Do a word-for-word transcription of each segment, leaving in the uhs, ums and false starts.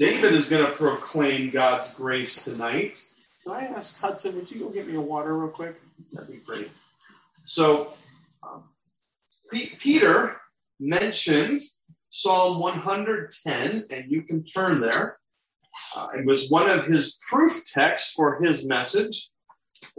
David is going to proclaim God's grace tonight. Can I ask Hudson, would you go get me a water real quick? That'd be great. So um, P- Peter mentioned Psalm one hundred ten, and you can turn there. Uh, it was one of his proof texts for his message.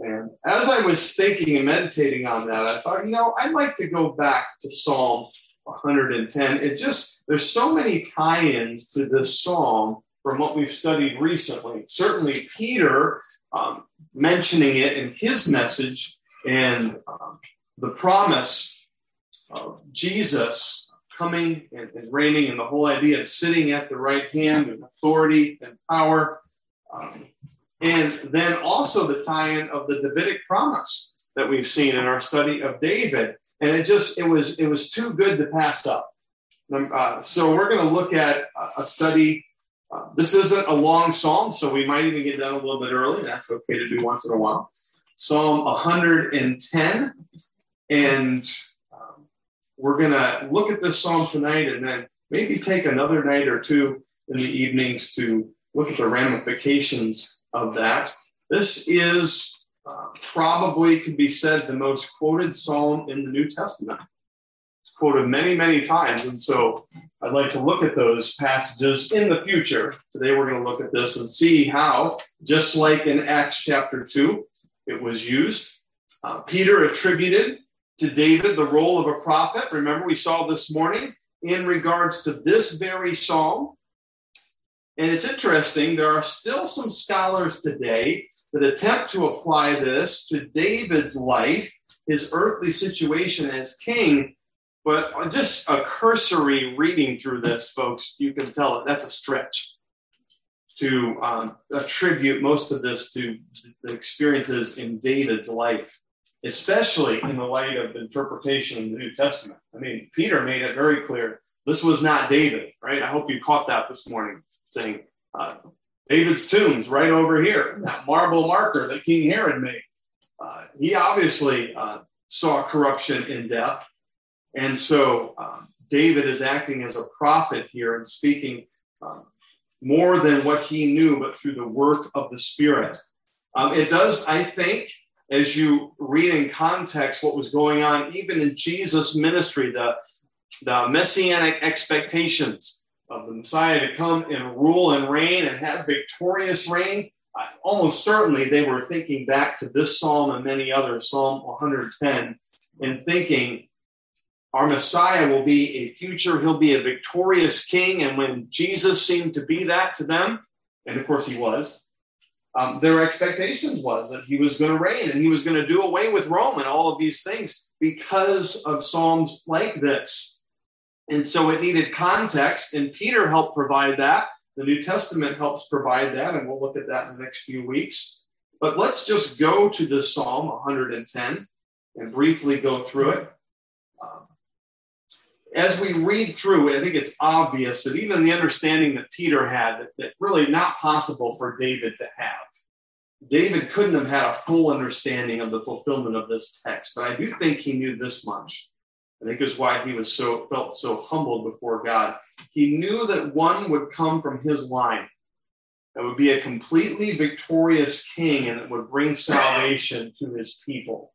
And as I was thinking and meditating on that, I thought, you know, I'd like to go back to Psalm one hundred ten. It just, there's so many tie-ins to this psalm from what we've studied recently. Certainly Peter um, mentioning it in his message and um, the promise of Jesus coming and, and reigning, and the whole idea of sitting at the right hand with authority and power. Um, and then also the tie-in of the Davidic promise that we've seen in our study of David. And it just, it was, it was too good to pass up. Uh, so we're going to look at a study. Uh, this isn't a long psalm, so we might even get done a little bit early. That's okay to do once in a while. Psalm one hundred ten, and um, we're going to look at this psalm tonight and then maybe take another night or two in the evenings to look at the ramifications of that. This is uh, probably, could be said, the most quoted psalm in the New Testament. It's quoted many, many times, and so I'd like to look at those passages in the future. Today we're going to look at this and see how, just like in Acts chapter two, it was used. Uh, Peter attributed to David the role of a prophet. Remember, we saw this morning in regards to this very psalm. And it's interesting, there are still some scholars today that attempt to apply this to David's life, his earthly situation as king. But just a cursory reading through this, folks, you can tell it, that's a stretch to um, attribute most of this to the experiences in David's life, especially in the light of the interpretation of the New Testament. I mean, Peter made it very clear, this was not David, right? I hope you caught that this morning, saying, uh, David's tomb's right over here, that marble marker that King Herod made. Uh, he obviously uh, saw corruption in death. And so um, David is acting as a prophet here and speaking um, more than what he knew, but through the work of the Spirit. Um, it does, I think, as you read in context what was going on, even in Jesus' ministry, the, the messianic expectations of the Messiah to come and rule and reign and have victorious reign, uh, almost certainly they were thinking back to this psalm and many others, Psalm one hundred ten, and thinking, our Messiah will be a future, he'll be a victorious king, and when Jesus seemed to be that to them, and of course he was, um, their expectations was that he was going to reign, and he was going to do away with Rome and all of these things because of psalms like this. And so it needed context, and Peter helped provide that. The New Testament helps provide that, and we'll look at that in the next few weeks. But let's just go to this Psalm one hundred ten and briefly go through it. Um, As we read through it, I think it's obvious that even the understanding that Peter had that, that really not possible for David to have. David couldn't have had a full understanding of the fulfillment of this text, but I do think he knew this much. I think is why he was so felt so humbled before God. He knew that one would come from his line that would be a completely victorious king and it would bring salvation to his people.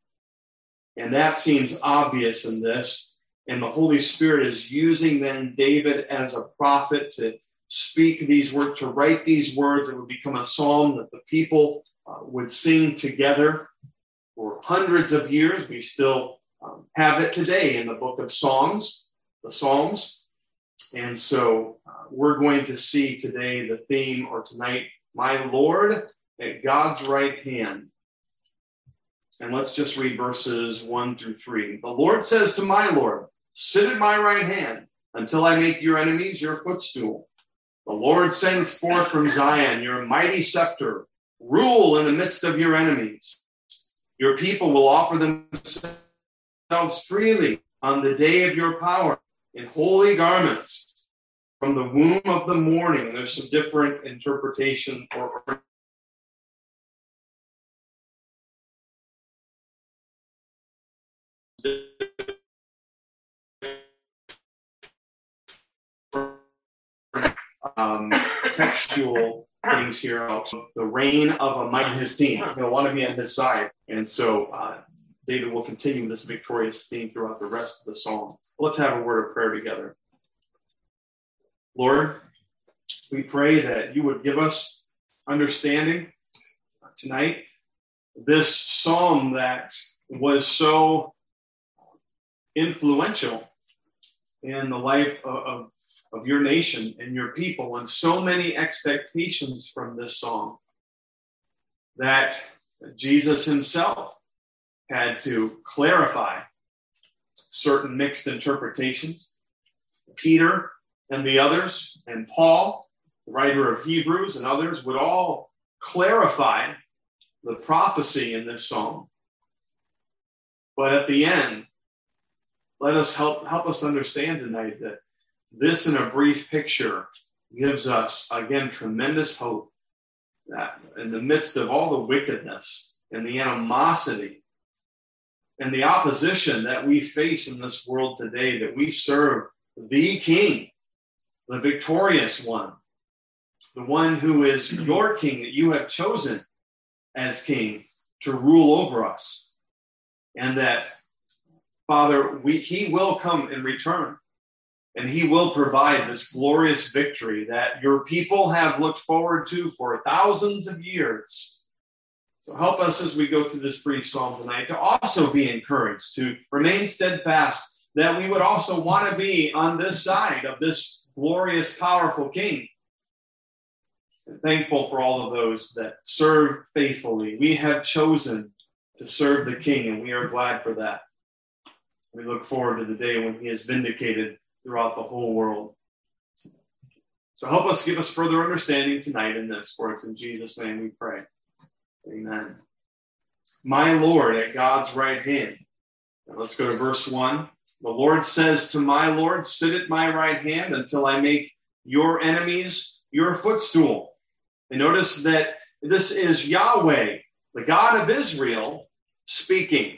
And that seems obvious in this. And the Holy Spirit is using then David as a prophet to speak these words, to write these words. It would become a psalm that the people uh, would sing together for hundreds of years. We still um, have it today in the book of Songs, the Psalms. And so uh, we're going to see today the theme, or tonight, my Lord at God's right hand. And let's just read verses one through three. The Lord says to my Lord, sit at my right hand until I make your enemies your footstool. The Lord sends forth from Zion your mighty scepter. Rule in the midst of your enemies. Your people will offer themselves freely on the day of your power in holy garments from the womb of the morning. There's some different interpretation or Um, some textual things here about the reign of a mighty his team. He'll want to be on his side. And so uh, David will continue this victorious theme throughout the rest of the psalm. Let's have a word of prayer together. Lord, we pray that you would give us understanding tonight. This psalm that was so influential in the life of, of, of your nation and your people, and so many expectations from this psalm that Jesus himself had to clarify certain mixed interpretations. Peter and the others, and Paul, the writer of Hebrews, and others would all clarify the prophecy in this psalm. But at the end, let us help, help us understand tonight that this, in a brief picture, gives us, again, tremendous hope that in the midst of all the wickedness and the animosity and the opposition that we face in this world today, that we serve the King, the victorious one, the one who is your king, that you have chosen as king to rule over us. And that, Father, we, he will come in return, and he will provide this glorious victory that your people have looked forward to for thousands of years. So help us as we go through this brief psalm tonight to also be encouraged, to remain steadfast, that we would also want to be on this side of this glorious, powerful King. And thankful for all of those that serve faithfully. We have chosen to serve the King, and we are glad for that. We look forward to the day when he is vindicated throughout the whole world. So help us, give us further understanding tonight in this, for it's in Jesus' name we pray. Amen. My Lord at God's right hand. Now let's go to verse one. The Lord says to my Lord, sit at my right hand until I make your enemies your footstool. And notice that this is Yahweh, the God of Israel, speaking.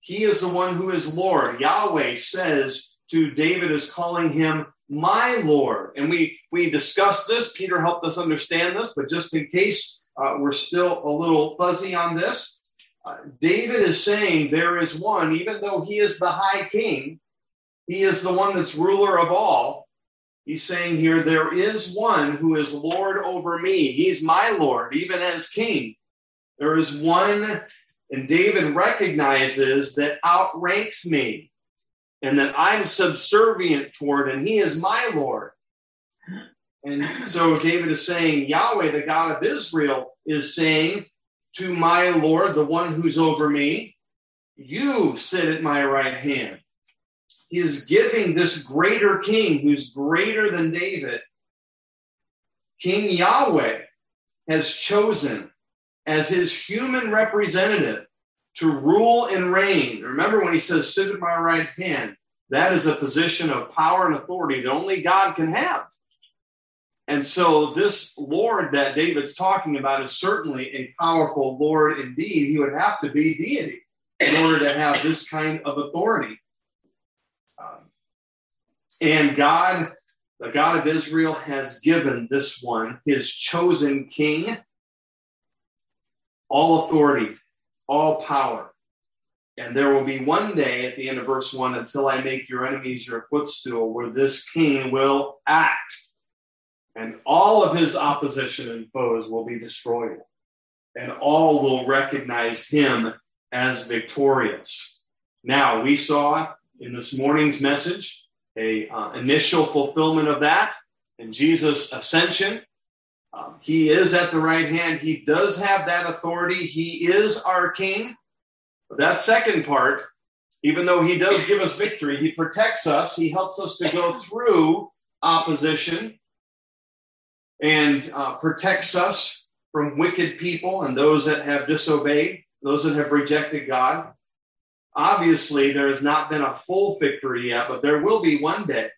He is the one who is Lord. Yahweh says to David, is calling him my Lord. And we, we discussed this. Peter helped us understand this, but just in case uh, we're still a little fuzzy on this, Uh, David is saying there is one, even though he is the high king, he is the one that's ruler of all. He's saying here, there is one who is Lord over me. He's my Lord, even as king. There is one, and David recognizes, that outranks me and that I'm subservient toward, and he is my Lord. And so David is saying, Yahweh, the God of Israel, is saying to my Lord, the one who's over me, you sit at my right hand. He is giving this greater king who's greater than David. King Yahweh has chosen as his human representative to rule and reign. Remember when he says, sit at my right hand, that is a position of power and authority that only God can have. And so this Lord that David's talking about is certainly a powerful Lord indeed. He would have to be deity in order to have this kind of authority. Um, and God, the God of Israel, has given this one, his chosen king, all authority, all power. And there will be one day at the end of verse one, until I make your enemies your footstool, where this king will act. And all of his opposition and foes will be destroyed, and all will recognize him as victorious. Now, we saw in this morning's message a uh, initial fulfillment of that in Jesus' ascension. Um, he is at the right hand. He does have that authority. He is our king. But that second part, even though he does give us victory, he protects us. He helps us to go through opposition and uh, protects us from wicked people and those that have disobeyed, those that have rejected God. Obviously, there has not been a full victory yet, but there will be one day.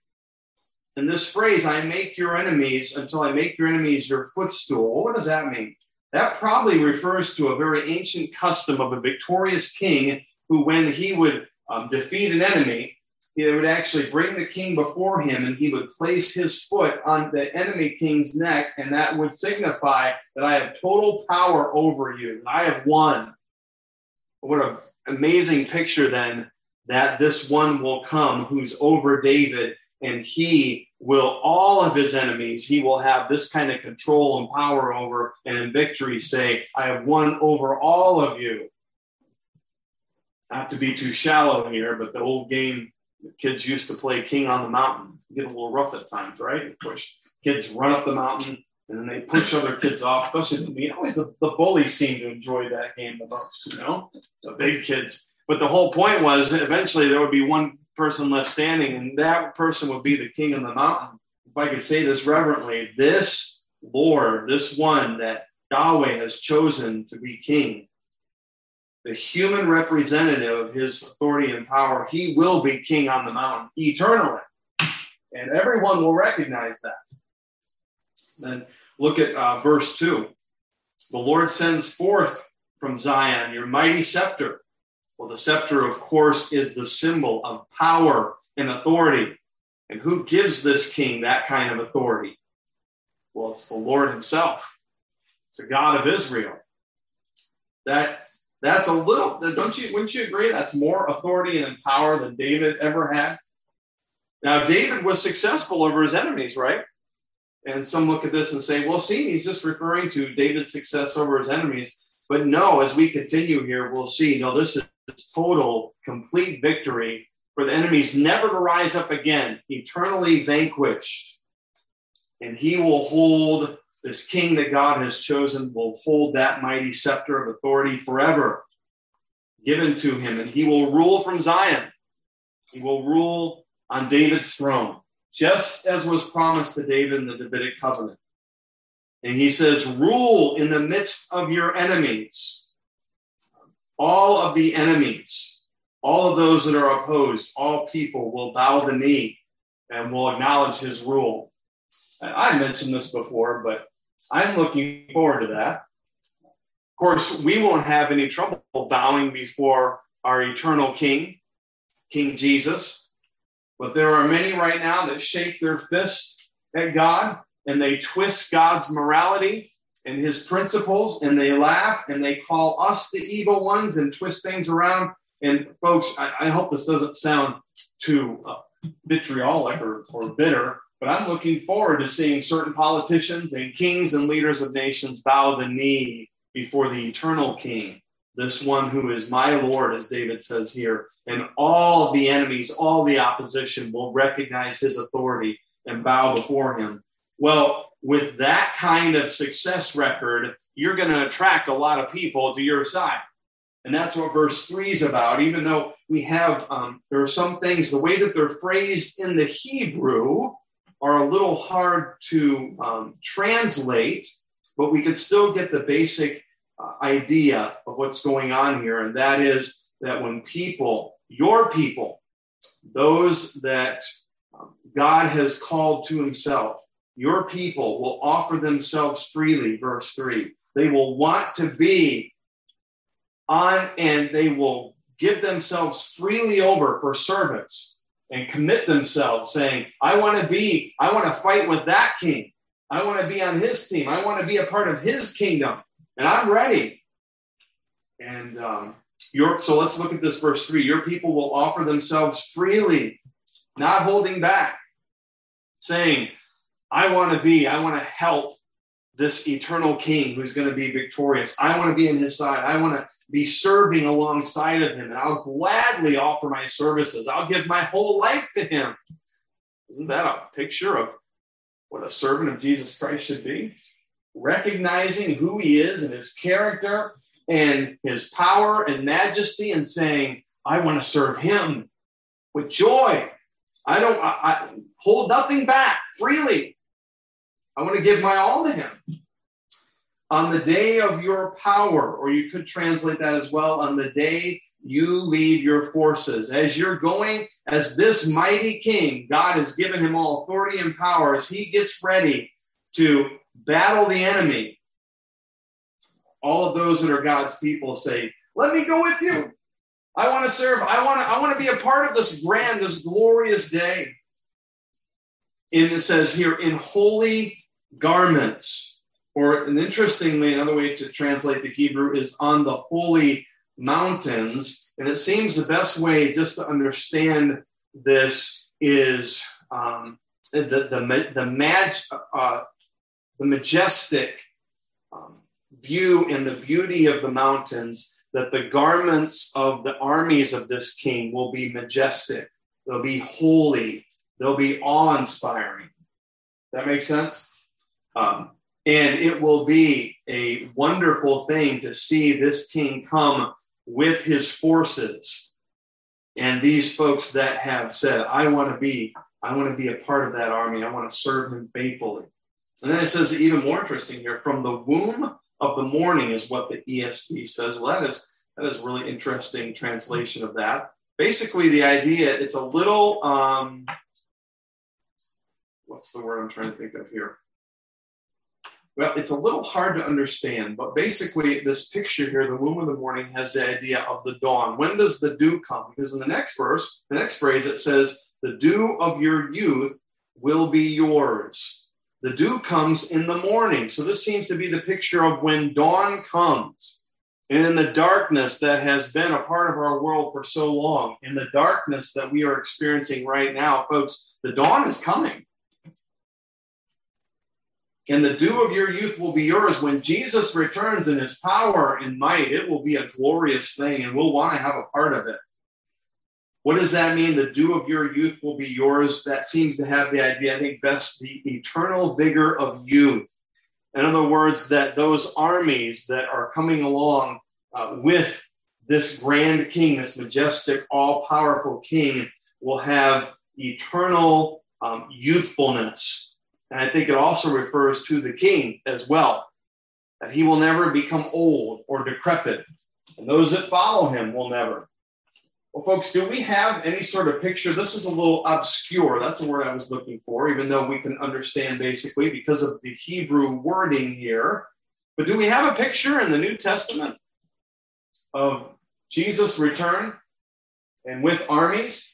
And this phrase, I make your enemies until I make your enemies your footstool, what does that mean? That probably refers to a very ancient custom of a victorious king who, when he would um, defeat an enemy, It would actually bring the king before him, and he would place his foot on the enemy king's neck, and that would signify that I have total power over you, that I have won. What an amazing picture then, that this one will come who's over David, and he will, all of his enemies, he will have this kind of control and power over, and in victory say, I have won over all of you. Not to be too shallow here, but the old game the kids used to play, King on the Mountain. You get a little rough at times, right? Of course, kids run up the mountain, and then they push other kids off, especially the, always the, the bullies seem to enjoy that game the most, you know, the big kids. But the whole point was eventually there would be one person left standing, and that person would be the king on the mountain. If I could say this reverently, this Lord, this one that Yahweh has chosen to be king, the human representative of his authority and power, he will be king on the mountain eternally. And everyone will recognize that. Then look at uh, verse two. The Lord sends forth from Zion your mighty scepter. Well, the scepter, of course, is the symbol of power and authority. And who gives this king that kind of authority? Well, it's the Lord himself. It's the God of Israel. That That's a little, don't you, wouldn't you agree? That's more authority and power than David ever had. Now, David was successful over his enemies, right? And some look at this and say, well, see, he's just referring to David's success over his enemies. But no, as we continue here, we'll see, no, this is total, complete victory for the enemies never to rise up again, eternally vanquished. And he will hold, this king that God has chosen will hold that mighty scepter of authority forever, given to him, and he will rule from Zion. He will rule on David's throne, just as was promised to David in the Davidic covenant. And he says, rule in the midst of your enemies, all of the enemies, all of those that are opposed, all people will bow the knee and will acknowledge his rule. I mentioned this before, but I'm looking forward to that. Of course, we won't have any trouble bowing before our eternal King, King Jesus. But there are many right now that shake their fist at God, and they twist God's morality and his principles, and they laugh, and they call us the evil ones and twist things around. And folks, I, I hope this doesn't sound too uh, vitriolic or, or bitter, but I'm looking forward to seeing certain politicians and kings and leaders of nations bow the knee before the eternal King, this one who is my Lord, as David says here. And all the enemies, all the opposition will recognize his authority and bow before him. Well, with that kind of success record, you're going to attract a lot of people to your side. And that's what verse three is about, even though we have, um, there are some things, the way that they're phrased in the Hebrew are a little hard to um, translate, but we could still get the basic uh, idea of what's going on here. And that is that when people, your people, those that um, God has called to himself, your people will offer themselves freely, verse three. They will want to be on, and they will give themselves freely over for service, and commit themselves saying, I want to be, I want to fight with that king. I want to be on his team. I want to be a part of his kingdom, and I'm ready. And um, your, so let's look at this verse three. Your people will offer themselves freely, not holding back, saying, I want to be, I want to help this eternal king who's going to be victorious. I want to be on his side. I want to be serving alongside of him, and I'll gladly offer my services. I'll give my whole life to him. Isn't that a picture of what a servant of Jesus Christ should be? Recognizing who he is and his character and his power and majesty, and saying, I want to serve him with joy. I don't I, I hold nothing back, freely. I want to give my all to him. On the day of your power, or you could translate that as well, on the day you lead your forces. As you're going, as this mighty king, God has given him all authority and power, as he gets ready to battle the enemy, all of those that are God's people say, let me go with you. I want to serve. I want to, I want to be a part of this grand, this glorious day. And it says here, in holy garments, or and interestingly, another way to translate the Hebrew is on the holy mountains. And it seems the best way just to understand this is um, the, the, the, mag, uh, the majestic um, view and the beauty of the mountains, that the garments of the armies of this king will be majestic. They'll be holy. They'll be awe-inspiring. That makes sense? Um, and it will be a wonderful thing to see this king come with his forces. And these folks that have said, I want to be, I want to be a part of that army. I want to serve him faithfully. And then it says even more interesting here, from the womb of the morning is what the E S V says. Well, that is, that is really interesting translation of that. Basically, the idea, it's a little, um, what's the word I'm trying to think of here? Well, it's a little hard to understand, but basically this picture here, the womb of the morning, has the idea of the dawn. When does the dew come? Because in the next verse, the next phrase, it says, the dew of your youth will be yours. The dew comes in the morning. So this seems to be the picture of when dawn comes. And in the darkness that has been a part of our world for so long, in the darkness that we are experiencing right now, folks, the dawn is coming. And the dew of your youth will be yours. When Jesus returns in his power and might, it will be a glorious thing, and we'll want to have a part of it. What does that mean? The dew of your youth will be yours. That seems to have the idea, I think, best the eternal vigor of youth. In other words, that those armies that are coming along uh, with this grand king, this majestic, all-powerful king, will have eternal um, youthfulness. And I think it also refers to the king as well, that he will never become old or decrepit, and those that follow him will never. Well, folks, do we have any sort of picture? This is a little obscure. That's the word I was looking for, even though we can understand basically because of the Hebrew wording here. But do we have a picture in the New Testament of Jesus' return and with armies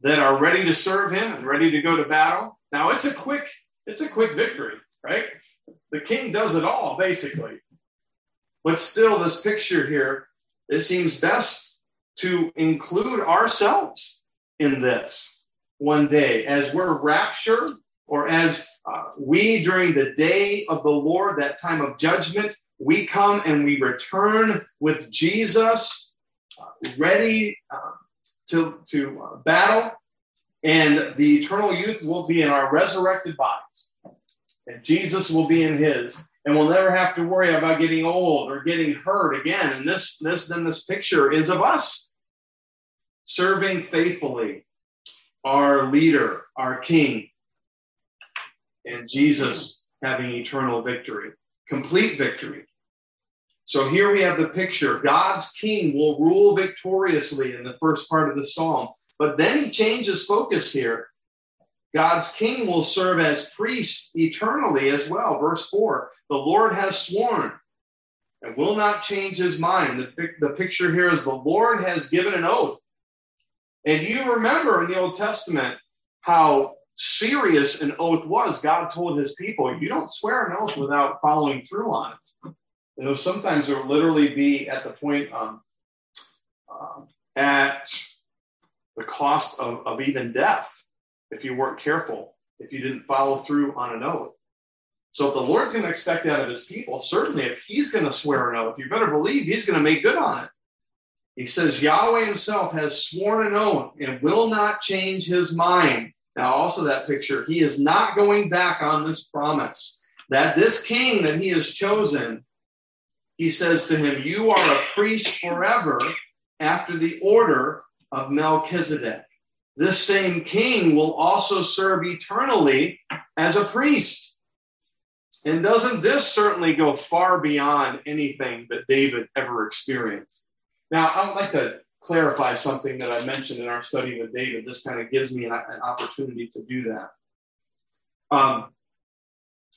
that are ready to serve him and ready to go to battle? Now, it's a quick, it's a quick victory, right? The king does it all, basically. But still, this picture here, it seems best to include ourselves in this one day as we're raptured, or as uh, we during the day of the Lord, that time of judgment, we come and we return with Jesus uh, ready uh, to, to uh, battle, and the eternal youth will be in our resurrected bodies, and Jesus will be in his. And we'll never have to worry about getting old or getting hurt again. And this, this, then this picture is of us serving faithfully our leader, our king, and Jesus having eternal victory, complete victory. So here we have the picture. God's king will rule victoriously in the first part of the psalm. But then he changes focus here. God's king will serve as priest eternally as well. Verse four, the Lord has sworn and will not change his mind. The, the picture here is the Lord has given an oath. And you remember in the Old Testament how serious an oath was. God told his people, you don't swear an oath without following through on it. You know, sometimes it would literally be at the point um, um, at the cost of, of even death, if you weren't careful, if you didn't follow through on an oath. So if the Lord's going to expect that of his people, certainly if he's going to swear an oath, you better believe he's going to make good on it. He says, Yahweh himself has sworn an oath and will not change his mind. Now, also that picture, he is not going back on this promise that this king that he has chosen, he says to him, you are a priest forever after the order of Melchizedek. This same king will also serve eternally as a priest. And doesn't this certainly go far beyond anything that David ever experienced? Now, I would like to clarify something that I mentioned in our study with David. This kind of gives me an, an opportunity to do that. Um,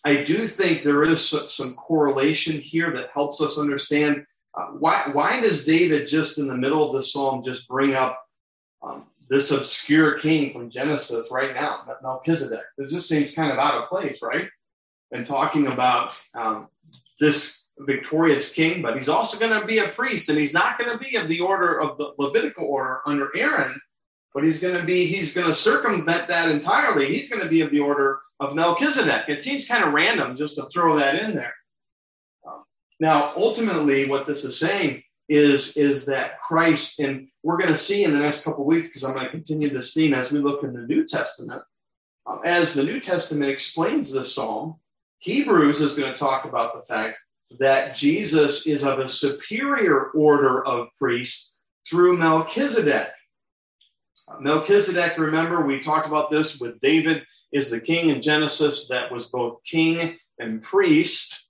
I do think there is some correlation here that helps us understand Uh, why, why does David just in the middle of the psalm just bring up um, this obscure king from Genesis right now, Melchizedek? This just seems kind of out of place, right? And talking about um, this victorious king, but he's also going to be a priest, and he's not going to be of the order of the Levitical order under Aaron, but he's going to be, he's going to circumvent that entirely. He's going to be of the order of Melchizedek. It seems kind of random just to throw that in there. Now, ultimately, what this is saying is, is that Christ, and we're going to see in the next couple of weeks, because I'm going to continue this theme as we look in the New Testament, um, as the New Testament explains this psalm, Hebrews is going to talk about the fact that Jesus is of a superior order of priests through Melchizedek. Uh, Melchizedek, remember, we talked about this with David, is the king in Genesis that was both king and priest,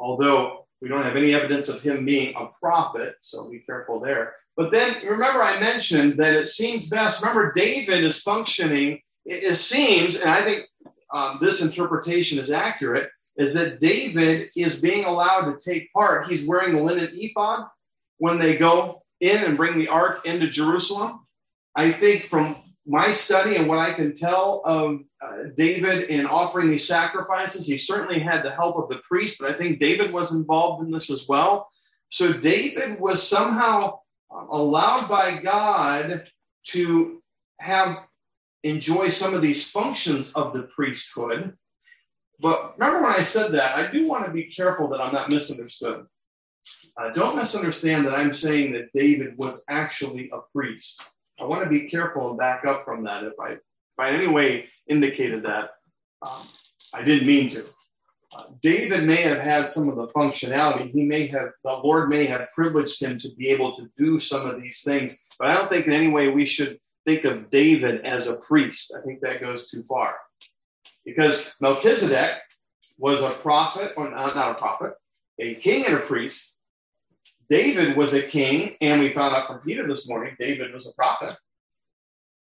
although we don't have any evidence of him being a prophet, so be careful there. But then, remember I mentioned that it seems best, remember David is functioning, it seems, and I think um, this interpretation is accurate, is that David is being allowed to take part. He's wearing the linen ephod when they go in and bring the ark into Jerusalem. I think from my study and what I can tell of uh, David in offering these sacrifices, he certainly had the help of the priest, but I think David was involved in this as well. So David was somehow allowed by God to have enjoy some of these functions of the priesthood. But remember when I said that, I do want to be careful that I'm not misunderstood. Uh, don't misunderstand that I'm saying that David was actually a priest. I want to be careful and back up from that. If I, if I in any way indicated that, um, I didn't mean to. Uh, David may have had some of the functionality. He may have, the Lord may have privileged him to be able to do some of these things, but I don't think in any way we should think of David as a priest. I think that goes too far, because Melchizedek was a prophet, or not, not a prophet, a king and a priest. David was a king, and we found out from Peter this morning, David was a prophet.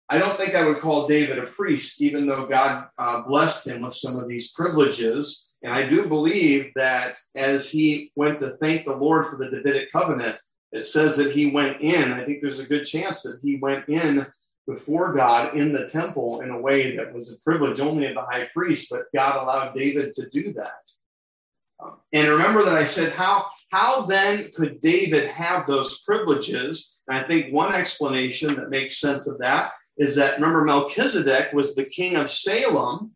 I don't think I would call David a priest, even though God uh, blessed him with some of these privileges. And I do believe that as he went to thank the Lord for the Davidic covenant, it says that he went in. I think there's a good chance that he went in before God in the temple in a way that was a privilege only of the high priest, but God allowed David to do that. And remember that I said, how, how then could David have those privileges? And I think one explanation that makes sense of that is that, remember, Melchizedek was the king of Salem.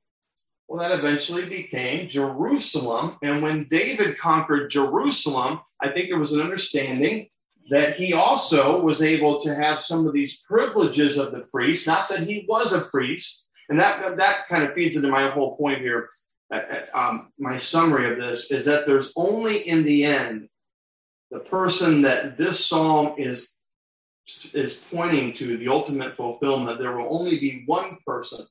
Well, that eventually became Jerusalem. And when David conquered Jerusalem, I think there was an understanding that he also was able to have some of these privileges of the priest, not that he was a priest. And that, that kind of feeds into my whole point here. Um, my summary of this is that there's only in the end the person that this psalm is is pointing to, the ultimate fulfillment. There will only be one person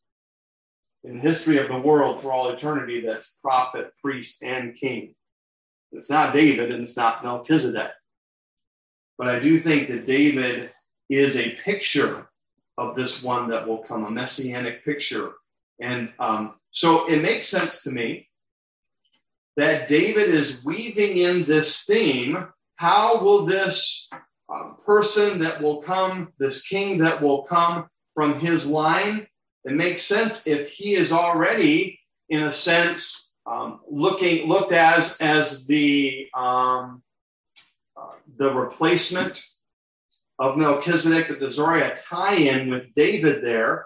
in the history of the world for all eternity that's prophet, priest, and king. It's not David, and it's not Melchizedek. But I do think that David is a picture of this one that will come, a messianic picture. And um, so it makes sense to me that David is weaving in this theme. How will this uh, person that will come, this king that will come from his line, it makes sense if he is already, in a sense, um, looking looked as as the um, uh, the replacement of Melchizedek, that there's already a tie-in with David there.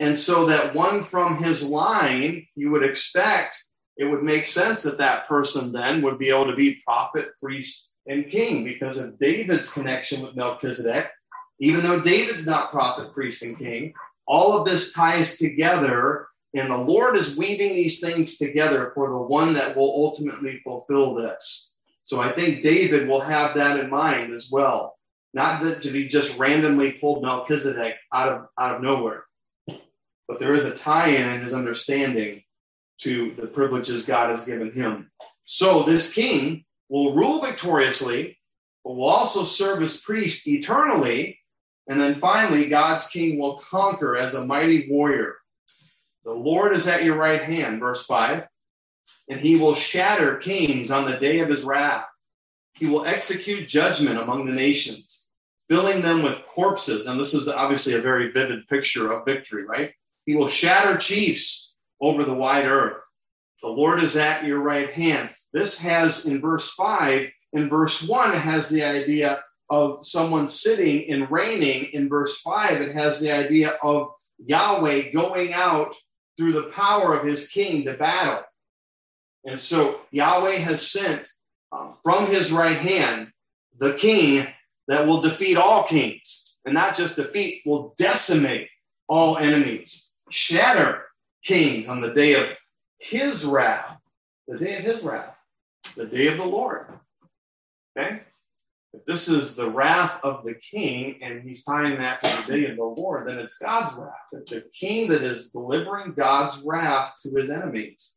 And so that one from his line, you would expect it would make sense that that person then would be able to be prophet, priest, and king because of David's connection with Melchizedek. Even though David's not prophet, priest, and king, all of this ties together, and the Lord is weaving these things together for the one that will ultimately fulfill this. So I think David will have that in mind as well, not that to be just randomly pulled Melchizedek out of, out of nowhere. But there is a tie-in in his understanding to the privileges God has given him. So this king will rule victoriously, but will also serve as priest eternally. And then finally, God's king will conquer as a mighty warrior. The Lord is at your right hand, verse five, and he will shatter kings on the day of his wrath. He will execute judgment among the nations, filling them with corpses. And this is obviously a very vivid picture of victory, right? He will shatter chiefs over the wide earth. The Lord is at your right hand. This has, in verse five, in verse one, it has the idea of someone sitting and reigning. In verse five, it has the idea of Yahweh going out through the power of his king to battle. And so Yahweh has sent um, from his right hand the king that will defeat all kings, and not just defeat, will decimate all enemies, shatter kings on the day of his wrath, the day of his wrath, the day of the Lord. Okay? If this is the wrath of the king, and he's tying that to the day of the Lord, then it's God's wrath. It's the king that is delivering God's wrath to his enemies.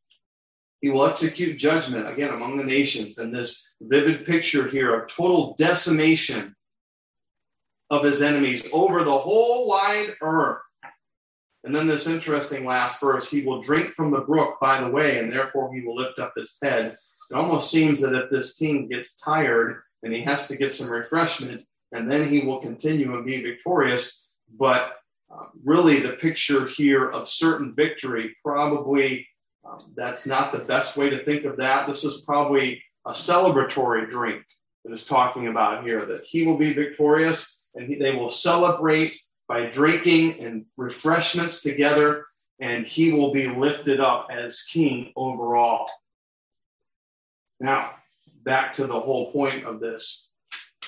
He will execute judgment, again, among the nations, and this vivid picture here of total decimation of his enemies over the whole wide earth. And then this interesting last verse, he will drink from the brook by the way, and therefore he will lift up his head. It almost seems that if this king gets tired and he has to get some refreshment, and then he will continue and be victorious. But uh, really the picture here of certain victory, probably um, that's not the best way to think of that. This is probably a celebratory drink that is talking about here, that he will be victorious and he, they will celebrate by drinking and refreshments together, and he will be lifted up as king overall. Now, back to the whole point of this.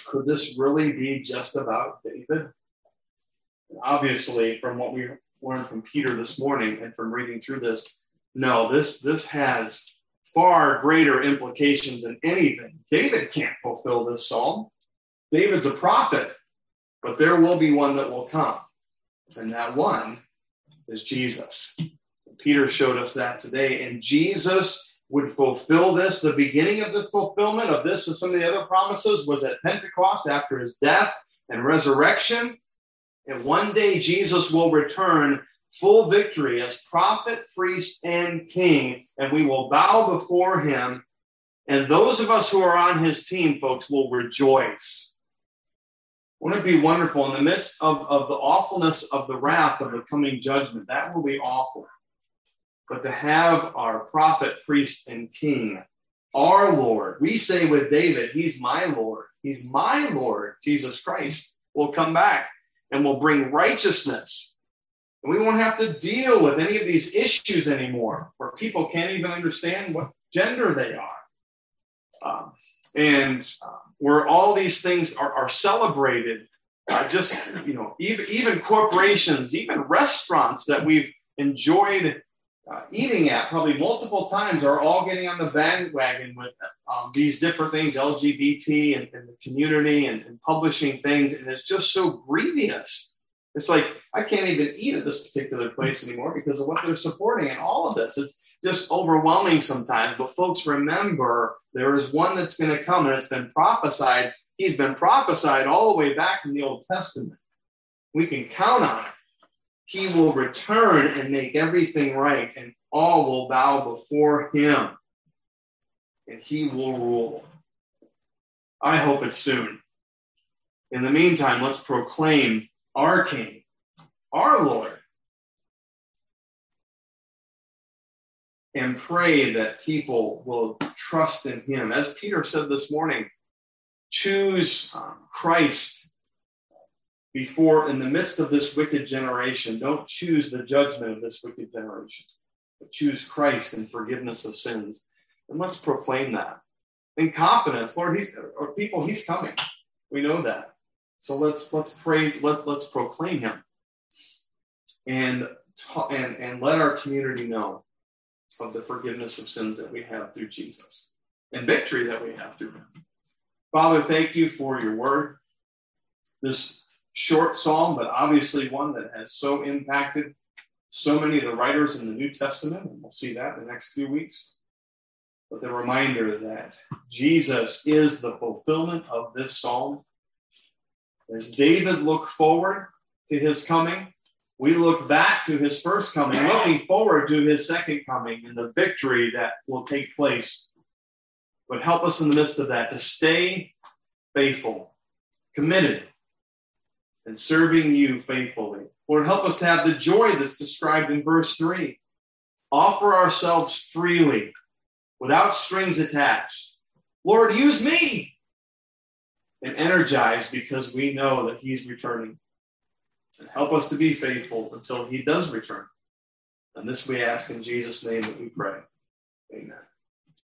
Could this really be just about David? And obviously, from what we learned from Peter this morning and from reading through this, no, this, this has far greater implications than anything. David can't fulfill this psalm. David's a prophet. But there will be one that will come, and that one is Jesus. Peter showed us that today, and Jesus would fulfill this. The beginning of the fulfillment of this and some of the other promises was at Pentecost after his death and resurrection, and one day Jesus will return full victory as prophet, priest, and king, and we will bow before him, and those of us who are on his team, folks, will rejoice. Wouldn't it be wonderful in the midst of, of the awfulness of the wrath of the coming judgment? That will be awful. But to have our prophet, priest, and king, our Lord, we say with David, he's my Lord. He's my Lord, Jesus Christ, will come back and will bring righteousness. And we won't have to deal with any of these issues anymore where people can't even understand what gender they are. Um, and um, where all these things are, are celebrated, uh, just, you know, even, even corporations, even restaurants that we've enjoyed uh, eating at probably multiple times are all getting on the bandwagon with um, these different things, L G B T and, and the community and, and publishing things. And it's just so grievous. It's like, I can't even eat at this particular place anymore because of what they're supporting and all of this. It's just overwhelming sometimes. But folks, remember, there is one that's going to come, and it's been prophesied. He's been prophesied all the way back in the Old Testament. We can count on it. He will return and make everything right, and all will bow before him, and he will rule. I hope it's soon. In the meantime, let's proclaim our King, our Lord, and pray that people will trust in him. As Peter said this morning, choose um, Christ before, in the midst of this wicked generation. Don't choose the judgment of this wicked generation, but choose Christ and forgiveness of sins. And let's proclaim that. In confidence, Lord, he's, or people, he's coming. We know that. So let's let's praise, let, let's proclaim him and, ta- and, and let our community know of the forgiveness of sins that we have through Jesus and victory that we have through him. Father, thank you for your word. This short psalm, but obviously one that has so impacted so many of the writers in the New Testament, and we'll see that in the next few weeks. But the reminder that Jesus is the fulfillment of this psalm. As David looked forward to his coming, we look back to his first coming, looking forward to his second coming and the victory that will take place But help us in the midst of that to stay faithful, committed, and serving you faithfully. Lord, help us to have the joy that's described in verse three. Offer ourselves freely, without strings attached. Lord, use me, and energize because we know that he's returning. And help us to be faithful until he does return. And this we ask in Jesus' name that we pray. Amen.